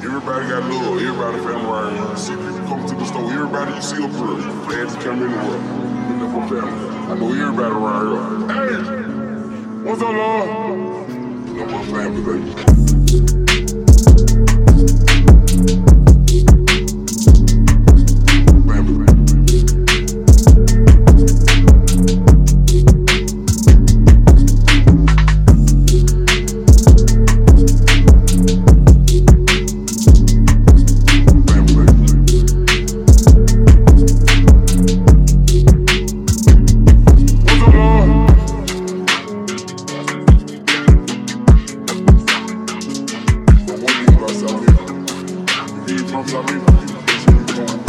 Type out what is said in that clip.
Everybody got love, everybody family around here. You see people come to the store, everybody you see up here, glad to come in the world. Look up for family. I know everybody around here. Hey! What's up, love? Look up for family, baby. I'm sorry.